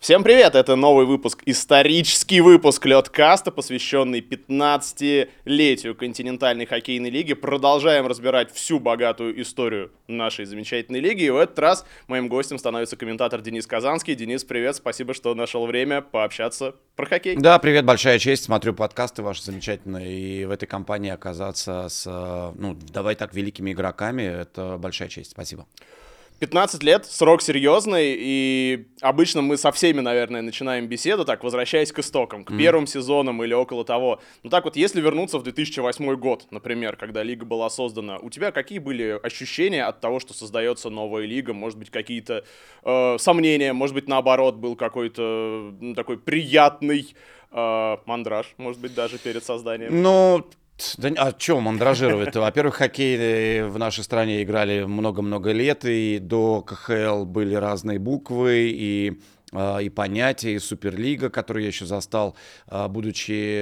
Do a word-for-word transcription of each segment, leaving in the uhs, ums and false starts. Всем привет! Это новый выпуск, исторический выпуск Лёдкаста, посвященный пятнадцатилетию континентальной хоккейной лиги. Продолжаем разбирать всю богатую историю нашей замечательной лиги. И в этот раз моим гостем становится комментатор Денис Казанский. Денис, привет! Спасибо, что нашел время пообщаться про хоккей. Да, привет! Большая честь. Смотрю подкасты ваши замечательные. И в этой компании оказаться с, ну, давай так, великими игроками. Это большая честь. Спасибо. пятнадцать лет, срок серьезный, и обычно мы со всеми, наверное, начинаем беседу, так, возвращаясь к истокам, к mm. первым сезонам или около того. Ну так вот, если вернуться в две тысячи восьмой год, например, когда лига была создана, у тебя какие были ощущения от того, что создается новая лига? Может быть, какие-то э, сомнения, может быть, наоборот, был какой-то ну, такой приятный э, мандраж, может быть, даже перед созданием? Ну... Да, а чего мандражировать-то? Во-первых, хоккей в нашей стране играли много-много лет, и до ка ха эл были разные буквы, и... и понятия, и Суперлига, которую я еще застал, будучи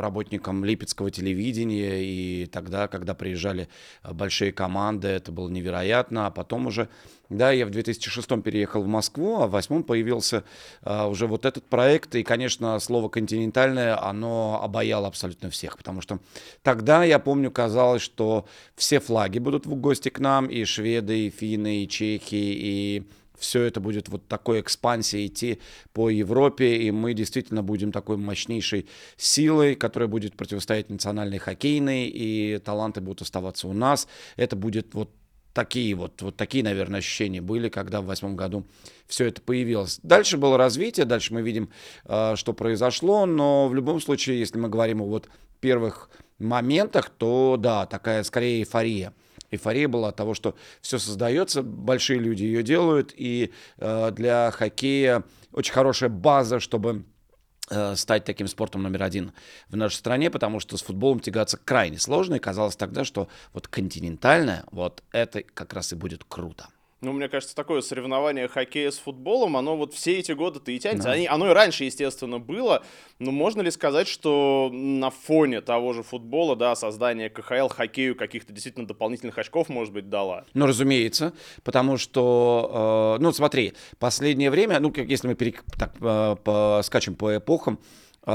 работником Липецкого телевидения, и тогда, когда приезжали большие команды, это было невероятно, а потом уже, да, я в две тысячи шестом переехал в Москву, а в две тысячи восьмом появился уже вот этот проект, и, конечно, слово «континентальное», оно обаяло абсолютно всех, потому что тогда, я помню, казалось, что все флаги будут в гости к нам, и шведы, и финны, и чехи, и... Все это будет вот такой экспансией идти по Европе, и мы действительно будем такой мощнейшей силой, которая будет противостоять национальной хоккейной, и таланты будут оставаться у нас. Это будет вот такие вот, вот такие, наверное, ощущения были, когда в восьмом году все это появилось. Дальше было развитие, дальше мы видим, что произошло, но в любом случае, если мы говорим о вот первых моментах, то да, такая скорее эйфория. Эйфория была от того, что все создается, большие люди ее делают, и э, для хоккея очень хорошая база, чтобы э, стать таким спортом номер один в нашей стране, потому что с футболом тягаться крайне сложно, и казалось тогда, что вот континентальное, вот это как раз и будет круто. Ну, мне кажется, такое соревнование хоккея с футболом, оно вот все эти годы-то и тянется. Да. Они, оно и раньше, естественно, было. Но можно ли сказать, что на фоне того же футбола, да, создание ка ха эл хоккею каких-то действительно дополнительных очков, может быть, дала? Ну, разумеется, потому что, э, ну, смотри, последнее время, ну, если мы перек... так, э, по, скачем по эпохам,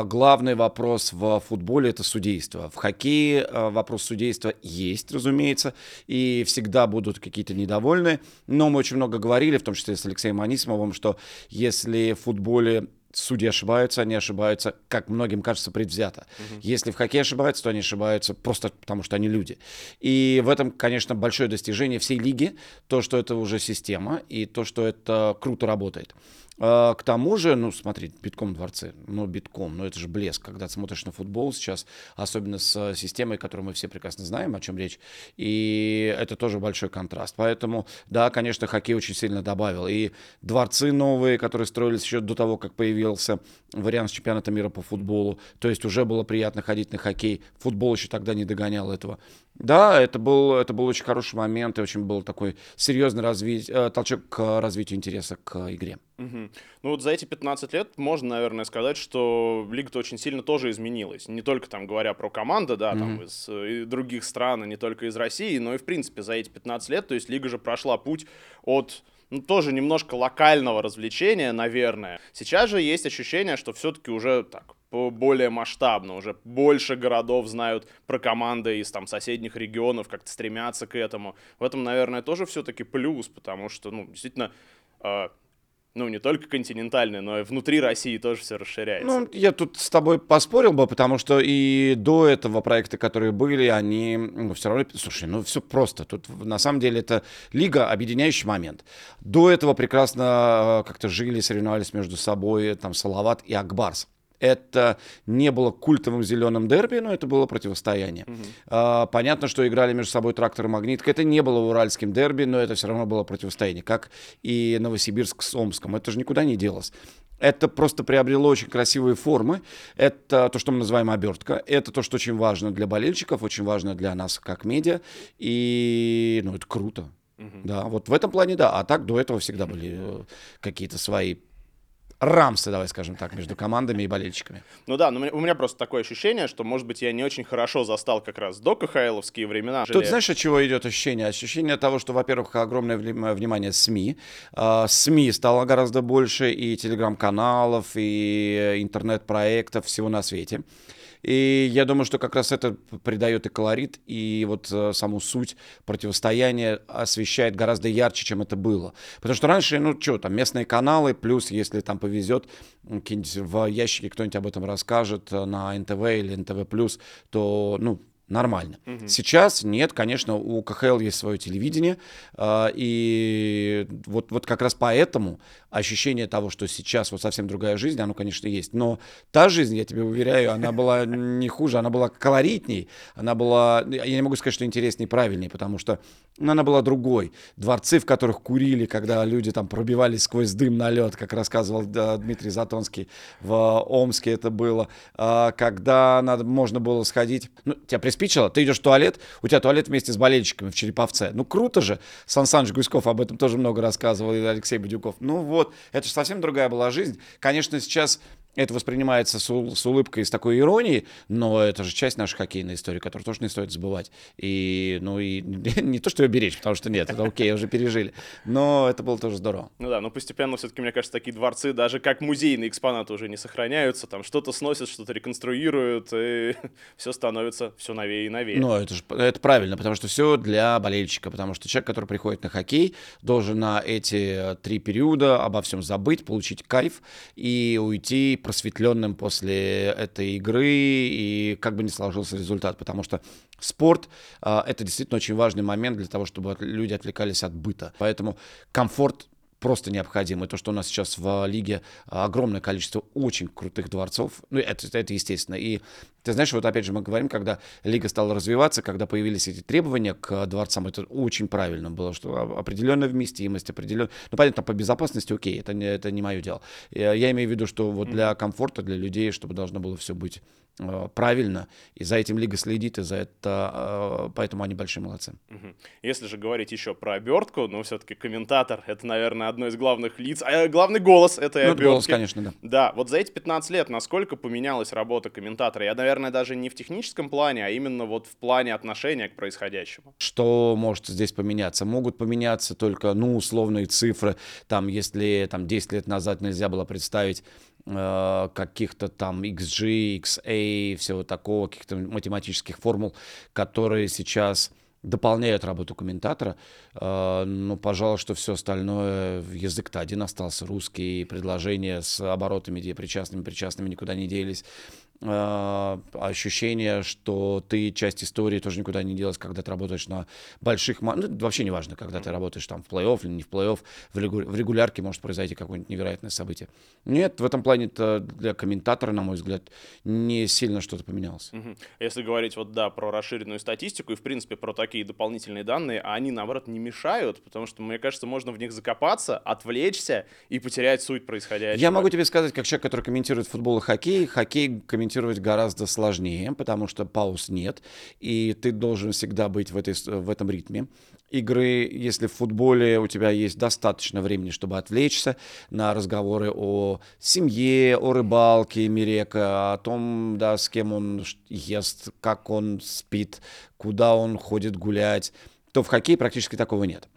главный вопрос в футболе – это судейство. В хоккее вопрос судейства есть, разумеется, и всегда будут какие-то недовольные. Но мы очень много говорили, в том числе с Алексеем Анисимовым, что если в футболе судьи ошибаются, они ошибаются, как многим кажется, предвзято. Угу. Если в хоккее ошибаются, то они ошибаются просто потому, что они люди. И в этом, конечно, большое достижение всей лиги, то, что это уже система, и то, что это круто работает. К тому же, ну, смотри, битком дворцы, ну, битком, ну, это же блеск, когда ты смотришь на футбол сейчас, особенно с системой, которую мы все прекрасно знаем, о чем речь, и это тоже большой контраст. Поэтому, да, конечно, хоккей очень сильно добавил. И дворцы новые, которые строились еще до того, как появился вариант с чемпионата мира по футболу, то есть уже было приятно ходить на хоккей, футбол еще тогда не догонял этого. Да, это был, это был очень хороший момент, и очень был такой серьезный разви... толчок к развитию интереса к игре. Угу. Ну вот за эти пятнадцать лет можно, наверное, сказать, что лига-то очень сильно тоже изменилась. Не только там говоря про команды, да, mm-hmm. там из, из других стран, и не только из России, но и в принципе за эти пятнадцать лет, то есть лига же прошла путь от... Ну, тоже немножко локального развлечения, наверное. Сейчас же есть ощущение, что все-таки уже так, более масштабно, уже больше городов знают про команды из там соседних регионов, как-то стремятся к этому. В этом, наверное, тоже все-таки плюс, потому что, ну, действительно... Э- Ну, не только континентальное, но и внутри России тоже все расширяется. Ну, я тут с тобой поспорил бы, потому что и до этого проекты, которые были, они ну, все равно... Слушай, ну, все просто. Тут, на самом деле, это лига, объединяющий момент. До этого прекрасно как-то жили, соревновались между собой, там, Салават и Акбарс. Это не было культовым зеленым дерби, но это было противостояние. Mm-hmm. Понятно, что играли между собой Трактор и Магнитка. Это не было уральским дерби, но это все равно было противостояние, как и Новосибирск с Омском. Это же никуда не делось. Это просто приобрело очень красивые формы. Это то, что мы называем обертка. Это то, что очень важно для болельщиков, очень важно для нас как медиа. И ну, это круто. Mm-hmm. Да, вот в этом плане да. А так до этого всегда были mm-hmm. какие-то свои рамсы, давай скажем так, между командами и болельщиками. Ну да, но у меня просто такое ощущение, что, может быть, я не очень хорошо застал как раз до КХЛовские времена. Тут знаешь, от чего идет ощущение? Ощущение того, что, во-первых, огромное внимание СМИ. СМИ стало гораздо больше и телеграм-каналов, и интернет-проектов, всего на свете. И я думаю, что как раз это придает и колорит, и вот саму суть противостояния освещает гораздо ярче, чем это было. Потому что раньше, ну что, там местные каналы, плюс, если там повезет, в ящике кто-нибудь об этом расскажет на эн тэ вэ или эн тэ вэ плюс, то, ну, нормально. Угу. Сейчас нет, конечно, у ка ха эл есть свое телевидение, и вот, вот как раз поэтому ощущение того, что сейчас вот совсем другая жизнь, оно, конечно, есть. Но та жизнь, я тебе уверяю, она была не хуже, она была колоритней, она была, я не могу сказать, что интереснее и правильнее, потому что ну, она была другой. Дворцы, в которых курили, когда люди там пробивались сквозь дым на лед, как рассказывал Дмитрий Затонский в Омске это было, когда надо, можно было сходить, ну, тебя приспособили, ты идешь в туалет, у тебя туалет вместе с болельщиками в Череповце. Ну, круто же. Сан-Саныч Гуськов об этом тоже много рассказывал, и Алексей Бадюков. Ну вот, это же совсем другая была жизнь. Конечно, сейчас это воспринимается с, у, с улыбкой и с такой иронией, но это же часть нашей хоккейной истории, которую тоже не стоит забывать. И, ну, и не то, что ее беречь, потому что нет, это окей, уже пережили. Но это было тоже здорово. Ну да, но постепенно все-таки, мне кажется, такие дворцы даже как музейные экспонаты уже не сохраняются. Там что-то сносят, что-то реконструируют, и все становится все новее и новее. Ну, это же это правильно, потому что все для болельщика, потому что человек, который приходит на хоккей, должен на эти три периода обо всем забыть, получить кайф и уйти просветленным после этой игры и как бы ни сложился результат, потому что спорт а, это действительно очень важный момент для того, чтобы люди отвлекались от быта. Поэтому комфорт просто необходимо. И то, что у нас сейчас в лиге огромное количество очень крутых дворцов, ну, это, это естественно. И ты знаешь, вот опять же мы говорим, когда лига стала развиваться, когда появились эти требования к дворцам, это очень правильно было, что определенная вместимость, определенная... Ну, понятно, по безопасности, окей, это не, это не мое дело. Я имею в виду, что вот для комфорта, для людей, чтобы должно было все быть правильно, и за этим лига следит, и за это, поэтому они большие молодцы. Если же говорить еще про обертку, но ну, все-таки комментатор — это, наверное, одно из главных лиц, а главный голос этой ну, обертки. Голос, конечно, да. Да, вот за эти пятнадцать лет насколько поменялась работа комментатора? Я, наверное, даже не в техническом плане, а именно вот в плане отношения к происходящему. Что может здесь поменяться? Могут поменяться только, ну, условные цифры. Там, если там, десять лет назад нельзя было представить каких-то там икс джи, икс эй, всего такого, каких-то математических формул, которые сейчас дополняют работу комментатора. Но, пожалуй, что все остальное, язык-то один остался, русский, предложения с оборотами, депричастными, причастными никуда не делись. Ощущение, что ты часть истории, тоже никуда не делась, когда ты работаешь на больших... Ну, вообще не важно, когда ты работаешь там в плей-офф или не в плей-офф, в регулярке может произойти какое-нибудь невероятное событие. Нет, в этом плане для комментатора, на мой взгляд, не сильно что-то поменялось. Если говорить вот, да, про расширенную статистику и, в принципе, про такие дополнительные данные, они, наоборот, не мешают, потому что, мне кажется, можно в них закопаться, отвлечься и потерять суть происходящего. Я могу тебе сказать, как человек, который комментирует футбол и хоккей, хоккей комментирует гораздо сложнее, потому что пауз нет, и ты должен всегда быть в, этой, в этом ритме игры. Если в футболе у тебя есть достаточно времени, чтобы отвлечься на разговоры о семье, о рыбалке Мирека, о том, да, с кем он ест, как он спит, куда он ходит гулять, то в хоккее практически такого нет.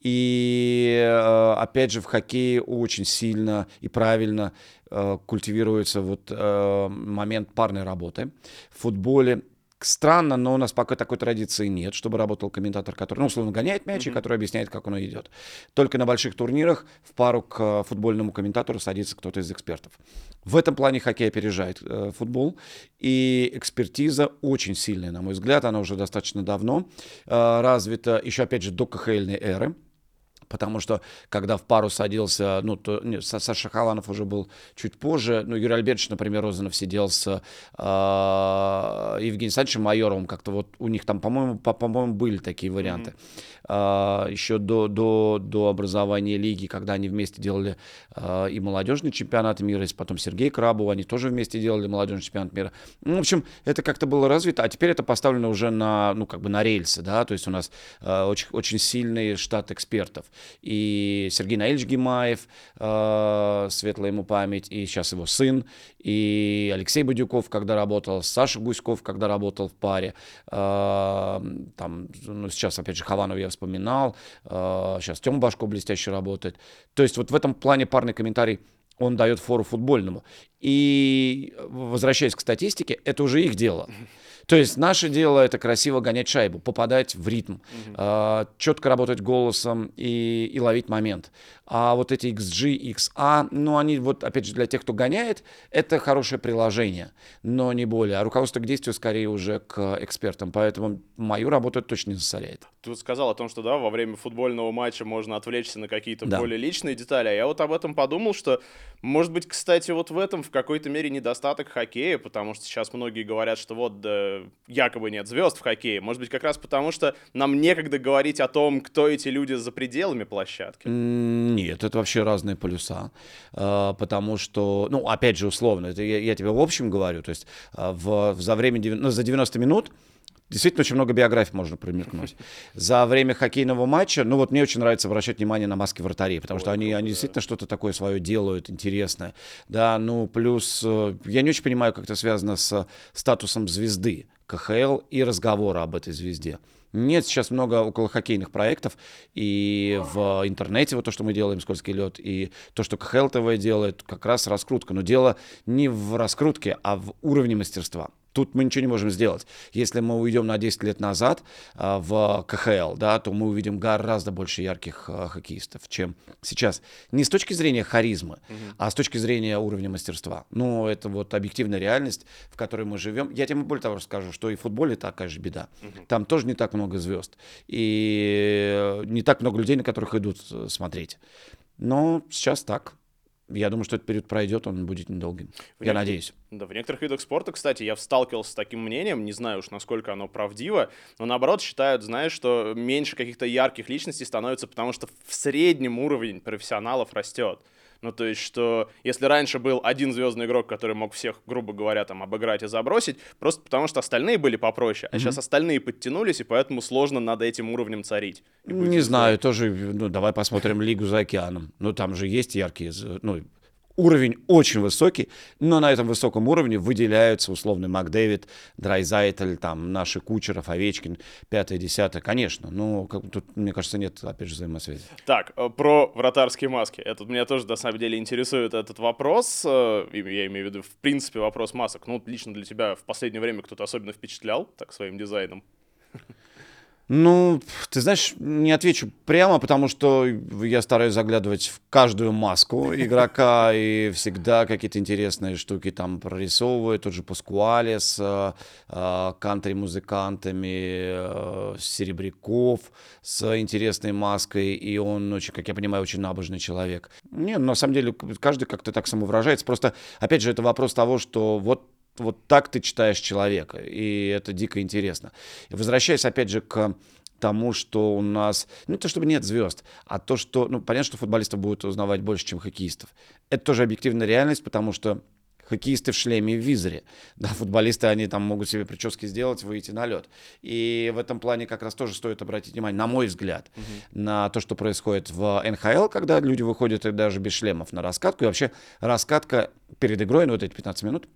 И, опять же, в хоккее очень сильно и правильно культивируется вот момент парной работы. В футболе странно, но у нас пока такой традиции нет, чтобы работал комментатор, который, ну, условно, гоняет мяч, mm-hmm. и который объясняет, как он идет. Только на больших турнирах в пару к футбольному комментатору садится кто-то из экспертов. В этом плане хоккей опережает э, футбол, и экспертиза очень сильная, на мой взгляд, она уже достаточно давно э, развита, еще, опять же, до ка ха эльной эры. Потому что, когда в пару садился, ну, то, нет, Саша Халанов уже был чуть позже, ну, Юрий Альбертович, например, Розанов сидел с э, Евгением Сальевичем Майоровым, как-то вот у них там, по-моему, по- по-моему, были такие варианты. Mm-hmm. Э, еще до, до, до образования лиги, когда они вместе делали э, и молодежный чемпионат мира, и потом Сергей Крабов, они тоже вместе делали молодежный чемпионат мира. Ну, в общем, это как-то было развито, а теперь это поставлено уже на, ну, как бы на рельсы, да, то есть у нас э, очень, очень сильный штат экспертов. и Сергей Наильевич Гимаев, э, светлая ему память, и сейчас его сын, и Алексей Бадюков, когда работал, Саша Гуськов, когда работал в паре, э, там, ну, сейчас, опять же, Халанов я вспоминал, э, сейчас Тёма Башко блестяще работает. То есть вот в этом плане парный комментарий, он дает фору футбольному. И, возвращаясь к статистике, это уже их дело. То есть наше дело — это красиво гонять шайбу, попадать в ритм, mm-hmm. э, четко работать голосом и, и ловить момент. А вот эти икс джи, икс эй, ну они вот, опять же, для тех, кто гоняет, это хорошее приложение, но не более. А руководство к действию скорее уже к экспертам, поэтому мою работу это точно не засоряет. Ты вот сказал о том, что да, во время футбольного матча можно отвлечься на какие-то да. более личные детали, а я вот об этом подумал, что, может быть, кстати, вот в этом в какой-то мере недостаток хоккея, потому что сейчас многие говорят, что вот, да, якобы нет звезд в хоккее. Может быть, как раз потому, что нам некогда говорить о том, кто эти люди за пределами площадки. Нет, это вообще разные полюса. Потому что, ну, опять же, условно, это я, я тебе в общем говорю, то есть в, за время, ну, за девяносто минут действительно очень много биографий можно промелькнуть. За время хоккейного матча, ну вот мне очень нравится обращать внимание на маски вратарей, потому Ой, что они, они действительно что-то такое свое делают, интересное. Да, ну плюс, я не очень понимаю, как это связано с статусом звезды ка ха эл и разговора об этой звезде. Нет, сейчас много околохоккейных проектов, и в интернете вот то, что мы делаем, «Скользкий лед», и то, что ка ха эл тэ вэ делает, как раз раскрутка. Но дело не в раскрутке, а в уровне мастерства. Тут мы ничего не можем сделать. Если мы уйдем на десять лет назад а, в ка ха эл, да, то мы увидим гораздо больше ярких а, хоккеистов, чем сейчас. Не с точки зрения харизмы, mm-hmm. а с точки зрения уровня мастерства. Ну, это вот объективная реальность, в которой мы живем. Я тебе более того расскажу, что и в футболе такая же беда. Mm-hmm. Там тоже не так много звезд. И не так много людей, на которых идут смотреть. Но сейчас так. Я думаю, что этот период пройдет, он будет недолгим. В я нек... надеюсь. Да, в некоторых видах спорта, кстати, я сталкивался с таким мнением, не знаю уж, насколько оно правдиво, но наоборот считают, знаешь, что меньше каких-то ярких личностей становится, потому что в среднем уровень профессионалов растет. Ну, то есть, что если раньше был один звездный игрок, который мог всех, грубо говоря, там, обыграть и забросить, просто потому что остальные были попроще, а mm-hmm. сейчас остальные подтянулись, и поэтому сложно над этим уровнем царить. Не знаю, тоже, ну, давай посмотрим Лигу за океаном. Ну, там же есть яркие, ну, уровень очень высокий, но на этом высоком уровне выделяются условный МакДэвид, Драйзайтель, там, наши Кучеров, Овечкин, пятое, десятое, конечно. Но как, тут, мне кажется, нет, опять же, взаимосвязи. Так, про вратарские маски. Это меня тоже, на самом деле, интересует этот вопрос. Я имею в виду, в принципе, вопрос масок. Ну, лично для тебя в последнее время кто-то особенно впечатлял, так, своим дизайном? Ну, ты знаешь, не отвечу прямо, потому что я стараюсь заглядывать в каждую маску игрока, и всегда какие-то интересные штуки там прорисовываю. Тот же Паскуале с э, кантри-музыкантами, э, Серебряков с интересной маской, и он очень, как я понимаю, очень набожный человек. Не, ну, на самом деле, каждый как-то так самовыражается. Просто, опять же, это вопрос того, что вот Вот так ты читаешь человека, и это дико интересно. Возвращаясь опять же к тому, что у нас... Ну, не то, чтобы нет звезд, а то, что... Ну, понятно, что футболистов будут узнавать больше, чем хоккеистов. Это тоже объективная реальность, потому что хоккеисты в шлеме и в визоре. Да, футболисты, они там могут себе прически сделать, выйти на лед. И в этом плане как раз тоже стоит обратить внимание, на мой взгляд, mm-hmm. на то, что происходит в эн ха эл, когда люди выходят и даже без шлемов на раскатку. И вообще раскатка перед игрой, ну, вот эти пятнадцать минут,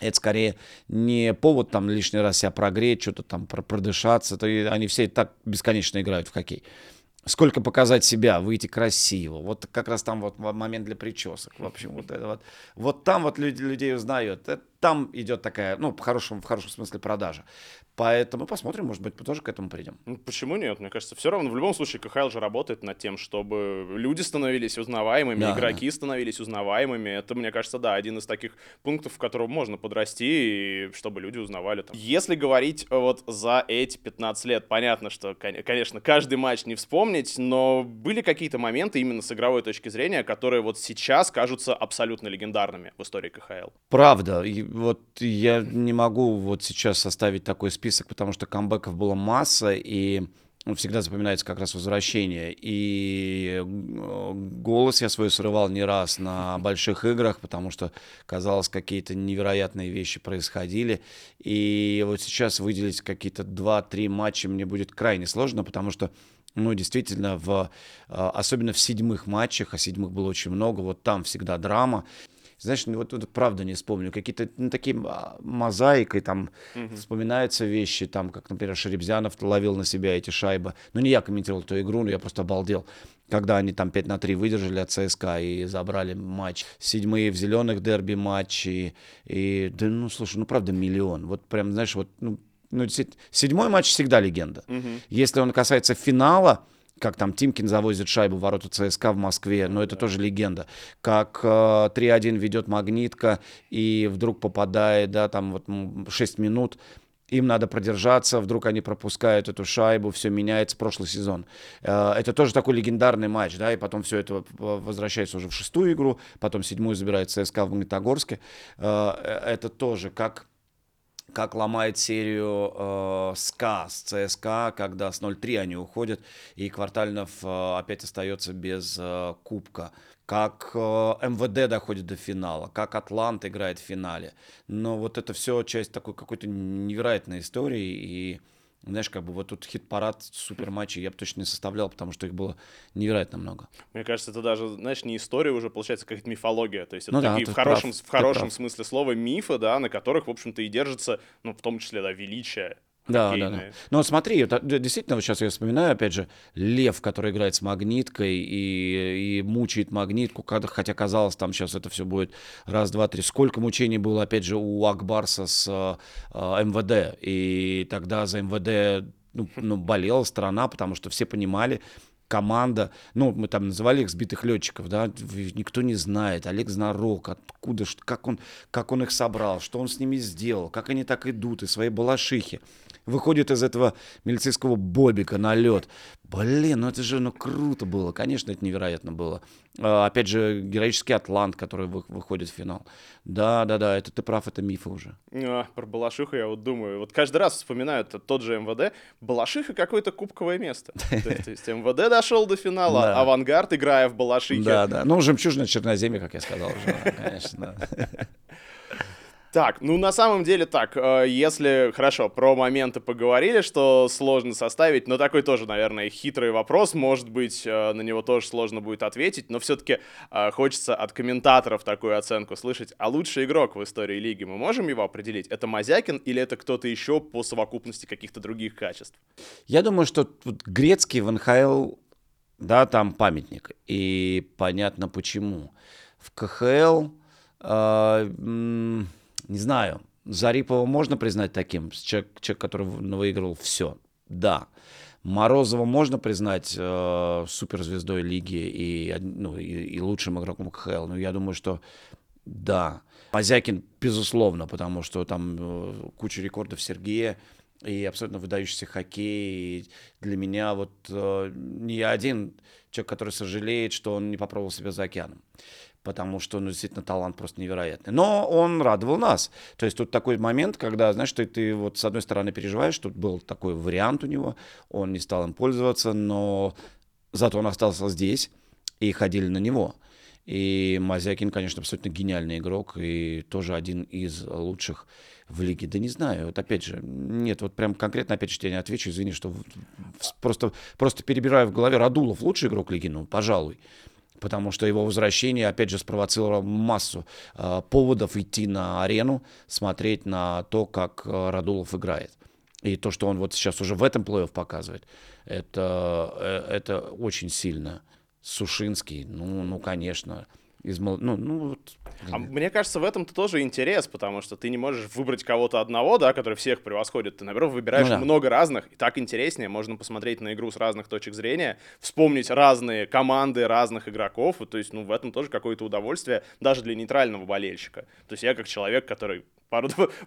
это скорее не повод там лишний раз себя прогреть, что-то там продышаться. То они все и так бесконечно играют в хоккей. Сколько показать себя, выйти красиво. Вот как раз там вот момент для причесок. В общем, вот это вот. Вот там вот люди, людей узнают. Там идет такая, ну, в хорошем, в хорошем смысле продажа. Поэтому посмотрим, может быть, тоже к этому придем. Ну, почему нет? Мне кажется, все равно. В любом случае, ка ха эл же работает над тем, чтобы люди становились узнаваемыми, да, игроки да. становились узнаваемыми. Это, мне кажется, да, один из таких пунктов, в котором можно подрасти, и чтобы люди узнавали. Там. Если говорить вот за эти пятнадцать лет, понятно, что, конечно, каждый матч не вспомнить, но были какие-то моменты именно с игровой точки зрения, которые вот сейчас кажутся абсолютно легендарными в истории ка ха эл. Правда. И вот я не могу вот сейчас составить такой список, потому что камбэков было масса, и ну, всегда запоминается как раз возвращение. И голос я свой срывал не раз на больших играх, потому что, казалось, какие-то невероятные вещи происходили. И вот сейчас выделить какие-то два-три матча мне будет крайне сложно, потому что Ну, действительно, в, особенно в седьмых матчах, а седьмых было очень много, вот там всегда драма. Знаешь, вот, вот правда не вспомню, какие-то ну, такие мозаикой там mm-hmm. вспоминаются вещи, там, как, например, Шеребзянов ловил на себя эти шайбы. Ну, не я комментировал эту игру, но я просто обалдел, когда они там пять на три выдержали от ЦСКА и забрали матч. Седьмые в зеленых дерби матчи. И, да, ну, слушай, ну, правда, миллион. Вот прям, знаешь, вот... Ну, Ну, седьмой матч всегда легенда. Угу. Если он касается финала, как там Тимкин завозит шайбу в ворота ЦСКА в Москве, но ну, это да. тоже легенда. Как э, три один ведет Магнитка и вдруг попадает, да, там вот шесть минут, им надо продержаться, вдруг они пропускают эту шайбу, все меняется, прошлый сезон. Э, это тоже такой легендарный матч, да, и потом все это возвращается уже в шестую игру, потом седьмую забирает ЦСКА в Магнитогорске. Э, это тоже как... как ломает серию э, СКА с ЦСКА, когда с ноль три они уходят, и Квартальнов э, опять остается без э, кубка. Как э, МВД доходит до финала, как Атлант играет в финале. Но вот это все часть такой какой-то невероятной истории. И, знаешь, как бы вот тут хит-парад суперматчей я бы точно не составлял, потому что их было невероятно много. Мне кажется, это даже, знаешь, не история уже, получается, какая-то мифология. То есть это ну такие да, в хорошем, прав, в хорошем смысле слова мифы, да, на которых, в общем-то, и держится, ну, в том числе, да, величие. Да, да, да. Но смотри, это, действительно, вот сейчас я вспоминаю, опять же, Лев, который играет с Магниткой и, и мучает Магнитку, когда, хотя казалось, там сейчас это все будет раз, два, три. Сколько мучений было, опять же, у Акбарса с э, МВД. И тогда за МВД ну, ну, болела страна, потому что все понимали, команда, ну, мы там называли их сбитых летчиков, да, никто не знает, Олег Знарок, откуда, как он, как он их собрал, что он с ними сделал, как они так идут из своей балашихи. Выходит из этого милицейского бобика на лед. Блин, ну это же ну, круто было. Конечно, это невероятно было. А, опять же, героический Атлант, который вы, выходит в финал. Да, да, да, это ты прав, это мифы уже. А, про балашиху я вот думаю. Вот каждый раз вспоминают тот же МВД. Балашиха какое-то кубковое место. То есть МВД дошел до финала, Авангард, играя в балашихе. Да, да. Ну, жемчужина Черноземья, как я сказал уже, конечно. Так, ну на самом деле так, если, хорошо, про моменты поговорили, что сложно составить, но такой тоже, наверное, хитрый вопрос, может быть, на него тоже сложно будет ответить, но все-таки хочется от комментаторов такую оценку слышать. А лучший игрок в истории лиги, мы можем его определить? Это Мозякин или это кто-то еще по совокупности каких-то других качеств? Я думаю, что вот Грецкий в эн ха эл, да, там памятник, и понятно почему. В ка ха эл... Э, м- Не знаю, Зарипова можно признать таким? Человек, человек который выиграл все. Да. Морозова можно признать э, суперзвездой лиги и, ну, и, и лучшим игроком ка ха эл? Ну, я думаю, что да. Мозякин, безусловно, потому что там э, куча рекордов Сергея и абсолютно выдающийся хоккей. И для меня вот э, не я один человек, который сожалеет, что он не попробовал себя за океаном. Потому что, ну, действительно, талант просто невероятный. Но он радовал нас. То есть тут такой момент, когда, знаешь, ты, ты вот с одной стороны переживаешь, тут был такой вариант у него, он не стал им пользоваться, но зато он остался здесь, и ходили на него. И Мозякин, конечно, абсолютно гениальный игрок, и тоже один из лучших в лиге. Да не знаю, вот опять же, нет, вот прям конкретно, опять же, я не отвечу, извини, что в, в, просто, просто перебираю в голове. Радулов лучший игрок лиги, ну, пожалуй. Потому что его возвращение, опять же, спровоцировало массу э, поводов идти на арену, смотреть на то, как э, Радулов играет. И то, что он вот сейчас уже в этом плей-офф показывает, это, э, это очень сильно. Сушинский, ну, ну конечно. Из, ну, ну, вот. А мне кажется, в этом-то тоже интерес, потому что ты не можешь выбрать кого-то одного, да, который всех превосходит. Ты, наоборот, выбираешь ну, да. много разных, и так интереснее. Можно посмотреть на игру с разных точек зрения, вспомнить разные команды разных игроков. И, то есть, ну, в этом тоже какое-то удовольствие даже для нейтрального болельщика. То есть я как человек, который по,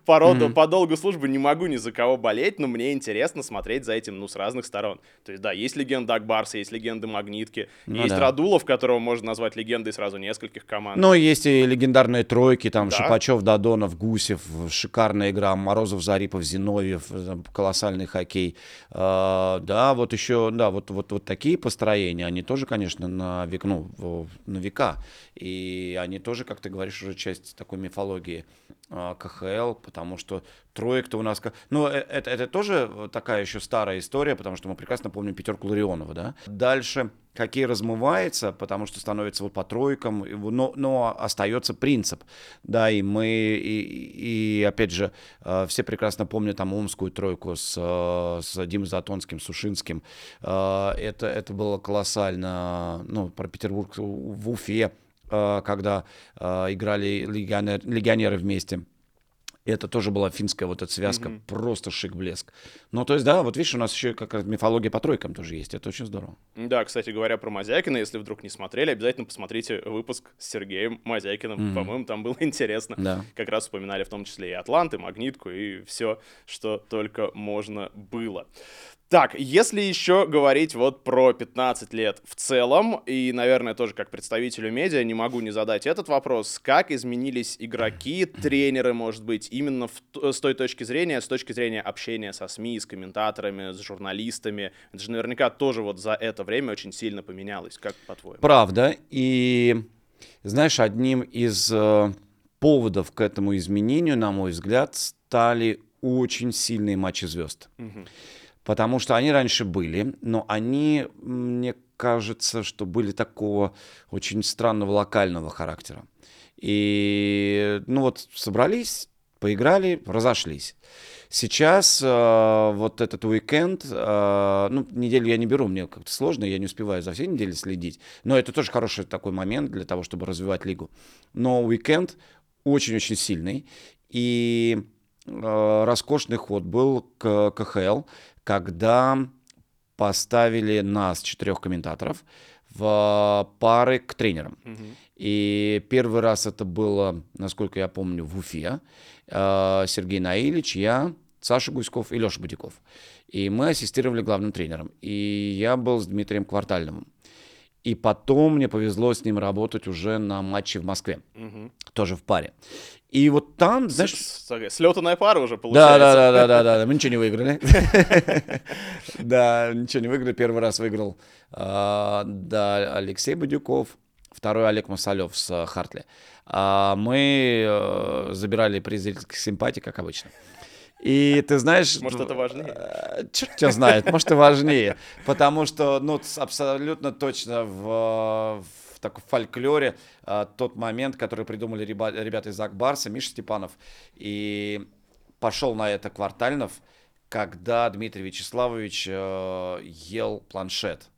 по, mm-hmm. по долгу службы не могу ни за кого болеть, но мне интересно смотреть за этим, ну, с разных сторон. То есть, да, есть легенда Акбарса, есть легенды Магнитки, ну, есть да. Радулов, которого можно назвать легендой сразу нескольких команд. Ну, есть и легендарные тройки, там, да. Шипачев, Додонов, Гусев, шикарная игра, Морозов, Зарипов, Зиновьев, колоссальный хоккей. А, да, вот еще, да, вот, вот, вот такие построения, они тоже, конечно, на, век, ну, на века, и они тоже, как ты говоришь, уже часть такой мифологии ка ха эл. КХЛ, потому что троек-то у нас... Ну, это, это тоже такая еще старая история, потому что мы прекрасно помним пятерку Ларионова, да? Дальше хоккей размывается, потому что становится вот по тройкам, но, но остается принцип, да, и мы... И, и опять же, все прекрасно помнят там омскую тройку с, с Димой Затонским, Сушинским. Это, это было колоссально, ну, про Петербург в Уфе, когда играли легионер, легионеры вместе. Это тоже была финская вот эта связка, mm-hmm. просто шик-блеск. Ну, то есть, да, вот видишь, у нас еще как раз мифология по тройкам тоже есть, это очень здорово. Да, кстати говоря, про Мозякина, если вдруг не смотрели, обязательно посмотрите выпуск с Сергеем Мозякиным, mm-hmm. по-моему, там было интересно. Да. Как раз вспоминали в том числе и Атлант, и Магнитку, и все, что только можно было. Так, если еще говорить вот про пятнадцать лет в целом, и, наверное, тоже как представителю медиа не могу не задать этот вопрос, как изменились игроки, тренеры, может быть, именно в, с той точки зрения, с точки зрения общения со СМИ, с комментаторами, с журналистами, это же наверняка тоже вот за это время очень сильно поменялось, как по-твоему? Правда, и, знаешь, одним из э, поводов к этому изменению, на мой взгляд, стали очень сильные матчи звезд. Угу. Потому что они раньше были, но они, мне кажется, что были такого очень странного локального характера. И, ну вот, собрались, поиграли, разошлись. Сейчас э, вот этот уикенд, э, ну, неделю я не беру, мне как-то сложно, я не успеваю за всей неделей следить. Но это тоже хороший такой момент для того, чтобы развивать лигу. Но уикенд очень-очень сильный. И э, роскошный ход был к КХЛ, когда поставили нас, четырех комментаторов, в пары к тренерам. Mm-hmm. И первый раз это было, насколько я помню, в Уфе. Сергей Наильевич, я, Саша Гуськов и Леша Бадюков. И мы ассистировали главным тренером. И я был с Дмитрием Квартальным. И потом мне повезло с ним работать уже на матче в Москве. Угу. Тоже в паре. И вот там, знаешь... Слетанная пара уже получается. Да-да-да, мы ничего не выиграли. Да, ничего не выиграли. Первый раз выиграл Алексей Бадюков, второй Олег Масалев с Хартли. Мы забирали приз зрительских симпатий, как обычно. И ты знаешь... Может, это важнее? Черт тебя знает, может, и важнее. Потому что, ну, абсолютно точно в, в таком фольклоре тот момент, который придумали ребята из Акбарса, Миша Степанов, и пошел на это Квартальнов, когда Дмитрий Вячеславович ел планшет.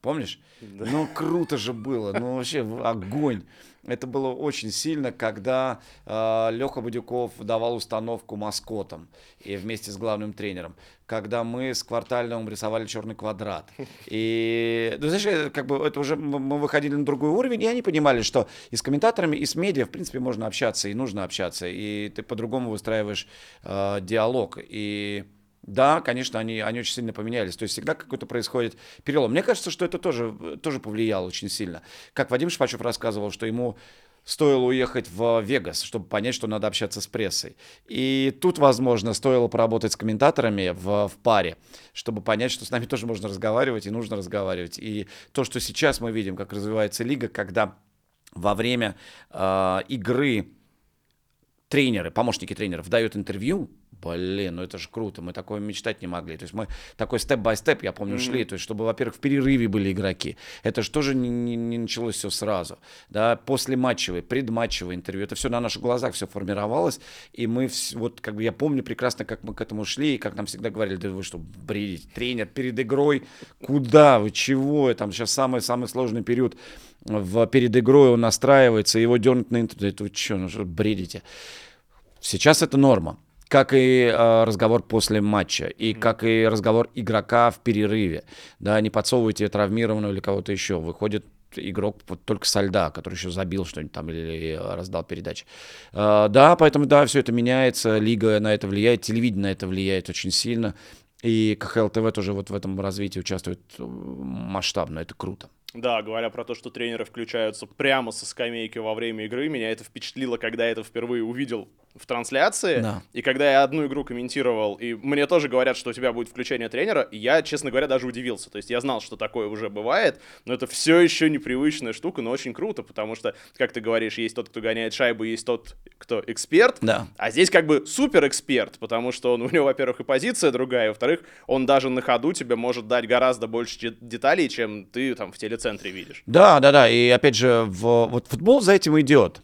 Помнишь? Да. Ну, круто же было, ну, вообще огонь. Это было очень сильно, когда э, Леха Бадюков давал установку маскотам и вместе с главным тренером, когда мы с Квартальным рисовали черный квадрат. И, ну, знаешь, как бы это уже мы выходили на другой уровень, и они понимали, что и с комментаторами, и с медиа, в принципе, можно общаться, и нужно общаться, и ты по-другому выстраиваешь э, диалог, и... Да, конечно, они, они очень сильно поменялись. То есть всегда какой-то происходит перелом. Мне кажется, что это тоже, тоже повлияло очень сильно. Как Вадим Шпачев рассказывал, что ему стоило уехать в Вегас, чтобы понять, что надо общаться с прессой. И тут, возможно, стоило поработать с комментаторами в, в паре, чтобы понять, что с нами тоже можно разговаривать и нужно разговаривать. И то, что сейчас мы видим, как развивается лига, когда во время э, игры тренеры, помощники тренеров дают интервью, блин, ну это же круто, мы такое мечтать не могли. То есть мы такой степ-бай-степ, я помню, mm-hmm. шли, то есть чтобы, во-первых, в перерыве были игроки. Это же тоже не, не, не началось все сразу. Да? Послематчевые, предматчевые интервью, это все на наших глазах все формировалось. И мы, вс- вот как бы я помню прекрасно, как мы к этому шли, и как нам всегда говорили, да вы что, бредите, тренер перед игрой, куда вы, чего, там сейчас самый-самый сложный период. В, перед игрой он настраивается, его дернут на интервью, это вы что, ну что, бредите. Сейчас это норма. Как и э, разговор после матча, и mm-hmm. как и разговор игрока в перерыве. Да, не подсовывайте травмированного или кого-то еще. Выходит игрок вот только со льда, который еще забил что-нибудь там или раздал передачи. Э, да, поэтому, да, все это меняется, лига на это влияет, телевидение на это влияет очень сильно. И КХЛ-ТВ тоже вот в этом развитии участвует масштабно, это круто. Да, говоря про то, что тренеры включаются прямо со скамейки во время игры, меня это впечатлило, когда я это впервые увидел в трансляции, да. И когда я одну игру комментировал, и мне тоже говорят, что у тебя будет включение тренера, я, честно говоря, даже удивился. То есть я знал, что такое уже бывает, но это все еще непривычная штука, но очень круто, потому что, как ты говоришь, есть тот, кто гоняет шайбу, есть тот, кто эксперт, да. А здесь как бы суперэксперт, потому что он, у него, во-первых, и позиция другая, во-вторых, он даже на ходу тебе может дать гораздо больше деталей, чем ты там в телецентре видишь. Да, да, да, и опять же, в, вот футбол за этим идет.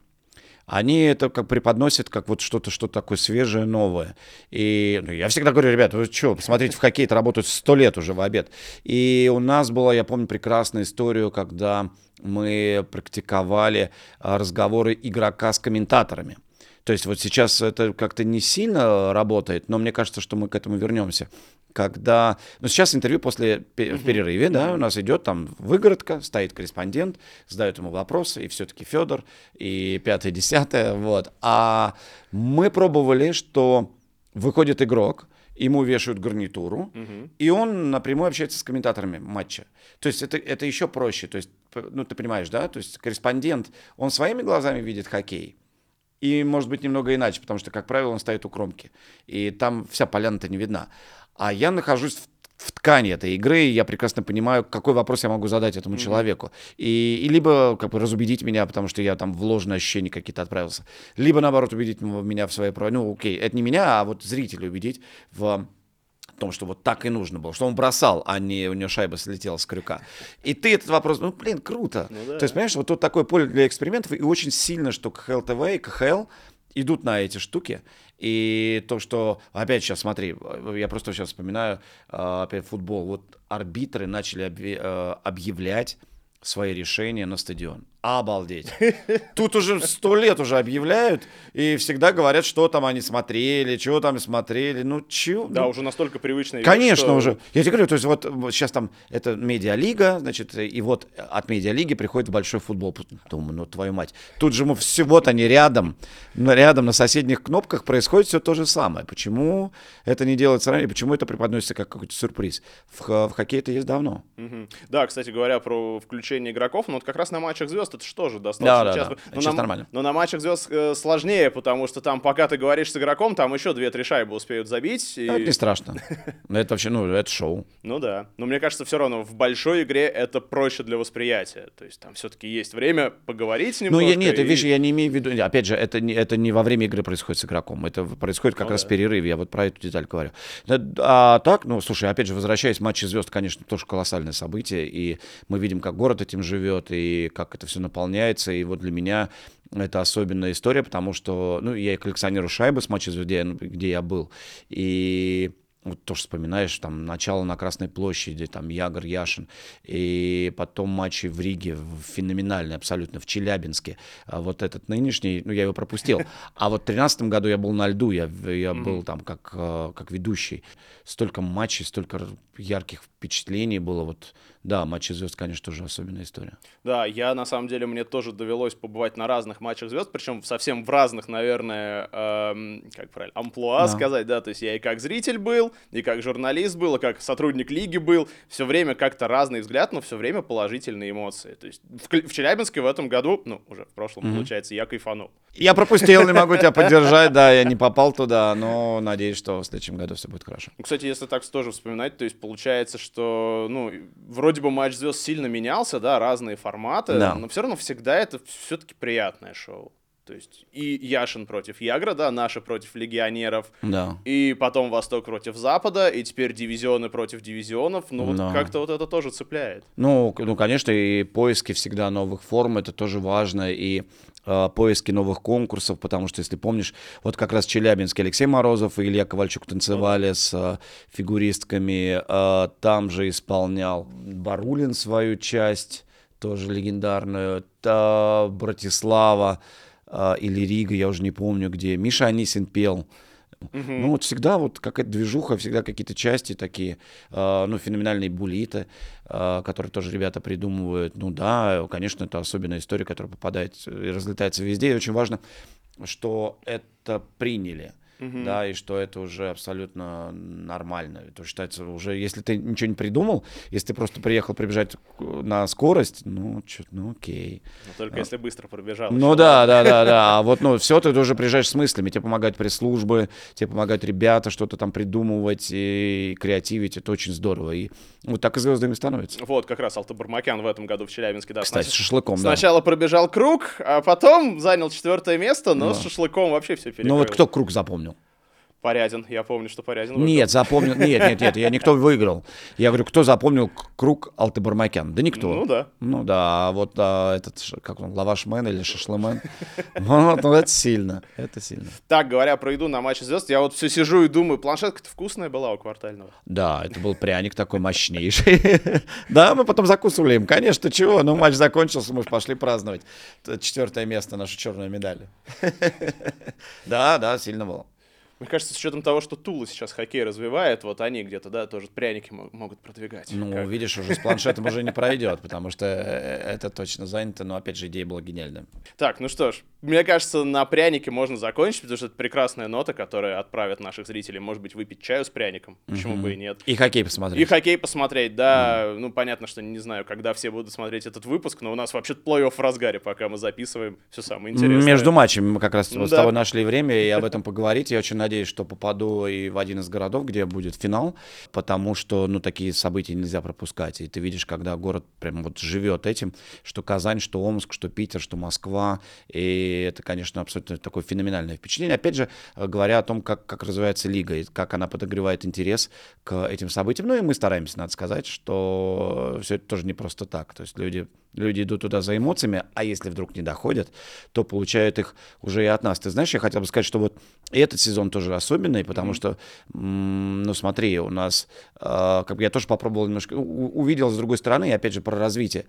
Они это как преподносят, как вот что-то, что-то такое свежее, новое. И ну, я всегда говорю, ребят, вы что, посмотрите, в хоккее-то работают сто лет уже в обед. И у нас была, я помню, прекрасную историю, когда мы практиковали разговоры игрока с комментаторами. То есть вот сейчас это как-то не сильно работает, но мне кажется, что мы к этому вернемся. Когда, ну, сейчас интервью после пер... в перерыве, да, у нас идет там выгородка, стоит корреспондент, задает ему вопросы, и все-таки Федор, и пятое, десятое, вот. А мы пробовали, что выходит игрок, ему вешают гарнитуру, угу. И он напрямую общается с комментаторами матча. То есть это, это еще проще, то есть, ну, ты понимаешь, да, то есть корреспондент, он своими глазами видит хоккей, и, может быть, немного иначе, потому что, как правило, он стоит у кромки, и там вся поляна-то не видна. А я нахожусь в, в ткани этой игры, и я прекрасно понимаю, какой вопрос я могу задать этому mm-hmm. человеку. И, и либо как бы разубедить меня, потому что я там в ложные ощущения какие-то отправился, либо, наоборот, убедить меня в своей правоте. Ну, окей, это не меня, а вот зрителя убедить в том, что вот так и нужно было, что он бросал, а не у него шайба слетела с крюка. И ты этот вопрос, ну, блин, круто. Ну, да. То есть, понимаешь, вот тут такое поле для экспериментов, и очень сильно, что КХЛ ТВ и КХЛ идут на эти штуки. И то, что, опять сейчас, смотри, я просто сейчас вспоминаю, опять футбол, вот арбитры начали объявлять свои решения на стадион. Обалдеть. Тут уже сто лет уже объявляют, и всегда говорят, что там они смотрели, чего там смотрели, ну, чего. Да, ну, уже настолько привычно. Конечно, что... уже. Я тебе говорю, то есть вот сейчас там это медиалига, значит, и вот от медиалиги приходит в большой футбол. Думаю, ну, твою мать. Тут же мы все, вот они рядом, рядом на соседних кнопках происходит все то же самое. Почему это не делается ранее, почему это преподносится как какой-то сюрприз? В, в хоккее это есть давно. Угу. Да, кстати говоря, про включение игроков, но вот как раз на матчах звезд это что же достаточно да, часто. Да, да. Но, на, нормально. Но на матчах звезд э, сложнее, потому что там, пока ты говоришь с игроком, там еще две-три шайбы успеют забить. И... Да, это не страшно. Но это вообще, ну, это шоу. Ну да. Но мне кажется, все равно в большой игре это проще для восприятия. То есть там все-таки есть время поговорить с ним. Ну, я, нет, и... видишь, я не имею в виду. Опять же, это не, это не во время игры происходит с игроком. Это происходит как ну, раз да. в перерыве. Я вот про эту деталь говорю. А так, ну, слушай, опять же, возвращаясь, матчи звезд, конечно, тоже колоссальное событие. И мы видим, как город этим живет, и как это все наполняется, и вот для меня это особенная история, потому что, ну, я и коллекционирую шайбы с матча звезд, где, где я был, и вот то, что вспоминаешь, там, начало на Красной площади, там, Ягор, Яшин, и потом матчи в Риге, феноменальные абсолютно, в Челябинске, вот этот нынешний, ну, я его пропустил, а вот в тринадцатом году я был на льду, я, я mm-hmm. был там как, как ведущий, столько матчей, столько ярких впечатлений было, вот, да, матчи звезд, конечно, тоже особенная история. Да, я, на самом деле, мне тоже довелось побывать на разных матчах звезд, причем совсем в разных, наверное, эм, как правильно, амплуа да. сказать, да, то есть я и как зритель был, и как журналист был, и как сотрудник лиги был. Все время как-то разный взгляд, но все время положительные эмоции. То есть в, в Челябинске в этом году, ну, уже в прошлом, mm-hmm. получается, я кайфанул. Я пропустил, не могу тебя поддержать, да, я не попал туда, но надеюсь, что в следующем году все будет хорошо. Кстати, если так тоже вспоминать, то есть получается, что, ну, вроде бы матч звезд сильно менялся, да, разные форматы, да. но все равно всегда это все-таки приятное шоу. То есть и Яшин против Ягра, да, наши против легионеров, да. и потом Восток против Запада, и теперь дивизионы против дивизионов, ну вот да. как-то вот это тоже цепляет. Ну, ну, конечно, и поиски всегда новых форм, это тоже важно, и э, поиски новых конкурсов, потому что, если помнишь, вот как раз Челябинский Алексей Морозов и Илья Ковальчук танцевали вот. с э, фигуристками, э, там же исполнял Барулин свою часть, тоже легендарную, та, Братислава, или Рига, я уже не помню, где Миша Анисин пел. Uh-huh. Ну вот всегда вот какая-то движуха, всегда какие-то части такие, э, ну феноменальные булиты, э, которые тоже ребята придумывают. Ну да, конечно, это особенная история, которая попадает и разлетается везде. И очень важно, что это приняли. Uh-huh. Да, и что это уже абсолютно нормально. Это считается уже, если ты ничего не придумал, если ты просто приехал пробежать на скорость, ну, чё, ну окей. Но только а. если быстро пробежал. Ну да, да, да, да. А вот, ну, все, ты уже приезжаешь с мыслями. Тебе помогают пресс-службы, тебе помогают ребята что-то там придумывать и креативить. Это очень здорово. И вот так и звездами становится. Вот как раз Алтыбармакян в этом году в Челябинске, да. Кстати, с шашлыком, да. Сначала пробежал круг, а потом занял четвертое место, но да. с шашлыком вообще все перекрыл. Ну вот кто круг запомнил? Порядин, я помню, что Порядин выиграл. Нет, запомнил, нет, нет, нет, я никто выиграл. Я говорю, кто запомнил круг Алтыбармакян? Да никто. Ну да. Ну да, вот а, этот, как он, лавашмен или шашлымен. Вот, ну это сильно, это сильно. Так, говоря про еду на матче звезд, я вот все сижу и думаю, планшетка-то вкусная была у Квартального. Да, это был пряник такой мощнейший. Да, мы потом закусывали им, конечно, чего, но матч закончился, мы пошли праздновать. Четвертое место, нашу черную медаль. Да, да, сильно было. Мне кажется, с учетом того, что Тула сейчас хоккей развивает, вот они где-то, да, тоже пряники могут продвигать. Ну, как? Видишь, уже с планшетом уже не пройдет, потому что это точно занято, но, опять же, идея была гениальная. Так, ну что ж, мне кажется, на прянике можно закончить, потому что это прекрасная нота, которая отправит наших зрителей, может быть, выпить чаю с пряником, почему бы и нет. И хоккей посмотреть. И хоккей посмотреть, да. Ну, понятно, что не знаю, когда все будут смотреть этот выпуск, но у нас вообще-то плей-офф в разгаре, пока мы записываем все самое интересное. Между матчами мы как раз с тобой нашли время и об этом поговорить, я очень надеюсь, что попаду и в один из городов, где будет финал, потому что, ну, такие события нельзя пропускать. И ты видишь, когда город прям вот живет этим, что Казань, что Омск, что Питер, что Москва. И это, конечно, абсолютно такое феноменальное впечатление. Опять же, говоря о том, как, как развивается лига, и как она подогревает интерес к этим событиям. Ну, и мы стараемся, надо сказать, что все это тоже не просто так. То есть люди... Люди идут туда за эмоциями, а если вдруг не доходят, то получают их уже и от нас. Ты знаешь, я хотел бы сказать, что вот этот сезон тоже особенный, потому mm-hmm. что, ну смотри, у нас, э, как бы я тоже попробовал немножко, у- увидел с другой стороны, опять же, про развитие.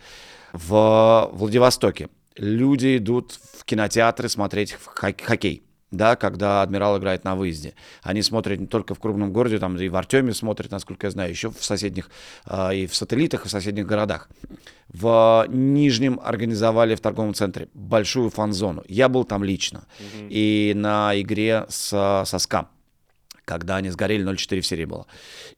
В Владивостоке люди идут в кинотеатры смотреть в хок- хоккей. Да, когда «Адмирал» играет на выезде. Они смотрят не только в крупном городе, там и в Артеме смотрят, насколько я знаю, еще в соседних, э, и в сателлитах, и в соседних городах. В Нижнем организовали в торговом центре большую фан-зону. Я был там лично. Mm-hmm. И на игре с, со СКА, когда они сгорели, ноль четыре в серии было.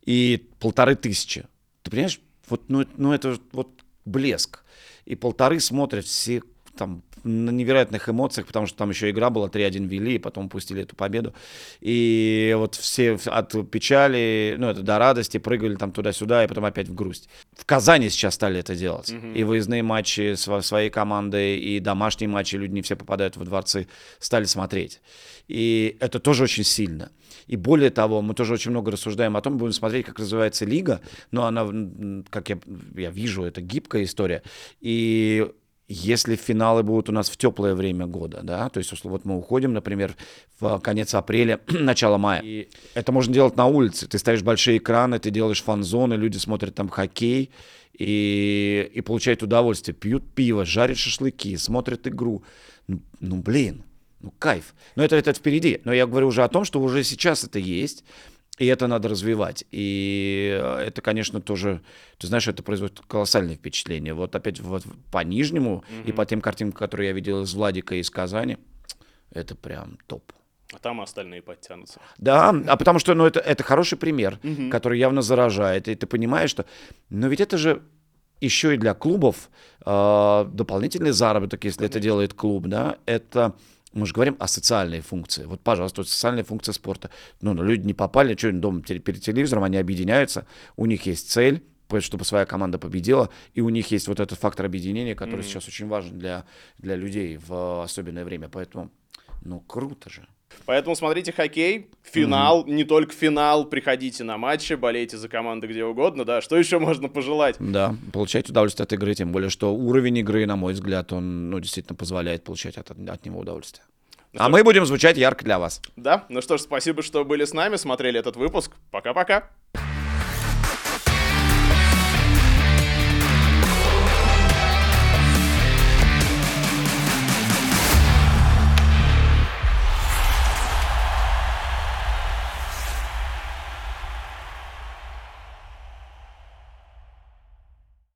И полторы тысячи. Ты понимаешь, вот, ну, ну это вот блеск. И полторы смотрят все там на невероятных эмоциях, потому что там еще игра была, три-один вели, и потом пустили эту победу. И вот все от печали, ну, это до радости, прыгали там туда-сюда, и потом опять в грусть. В Казани сейчас стали это делать. Mm-hmm. И выездные матчи своей команды, и домашние матчи, люди не все попадают во дворцы, стали смотреть. И это тоже очень сильно. И более того, мы тоже очень много рассуждаем о том, будем смотреть, как развивается лига, но она, как я, я вижу, это гибкая история. И если финалы будут у нас в теплое время года, да, то есть вот мы уходим, например, в конец апреля, начало мая, и это можно делать на улице, ты ставишь большие экраны, ты делаешь фан-зоны, люди смотрят там хоккей и, и получают удовольствие, пьют пиво, жарят шашлыки, смотрят игру, ну, ну блин, ну кайф, но это, это впереди, но я говорю уже о том, что уже сейчас это есть. И это надо развивать. И это, конечно, тоже... Ты знаешь, это производит колоссальное впечатление. Вот опять вот по Нижнему mm-hmm. и по тем картинкам, которые я видел из Владика и из Казани, это прям топ. А там остальные подтянутся. Да, а потому что ну, это, это хороший пример, mm-hmm. который явно заражает. И ты понимаешь, что... Но ведь это же еще и для клубов э, дополнительный заработок, если mm-hmm. это делает клуб, да, это... Мы же говорим о социальной функции. Вот, пожалуйста, социальная функция спорта. Ну, люди не попали, что они дома перед телевизором, они объединяются, у них есть цель, чтобы своя команда победила, и у них есть вот этот фактор объединения, который mm-hmm. сейчас очень важен для, для людей в особенное время. Поэтому, ну, круто же. Поэтому смотрите хоккей, финал, mm-hmm. не только финал, приходите на матчи, болейте за команды где угодно, да, что еще можно пожелать? Да, получайте удовольствие от игры, тем более, что уровень игры, на мой взгляд, он, ну, действительно позволяет получать от, от него удовольствие. Ну, а что... мы будем звучать ярко для вас. Да, ну что ж, спасибо, что были с нами, смотрели этот выпуск, пока-пока.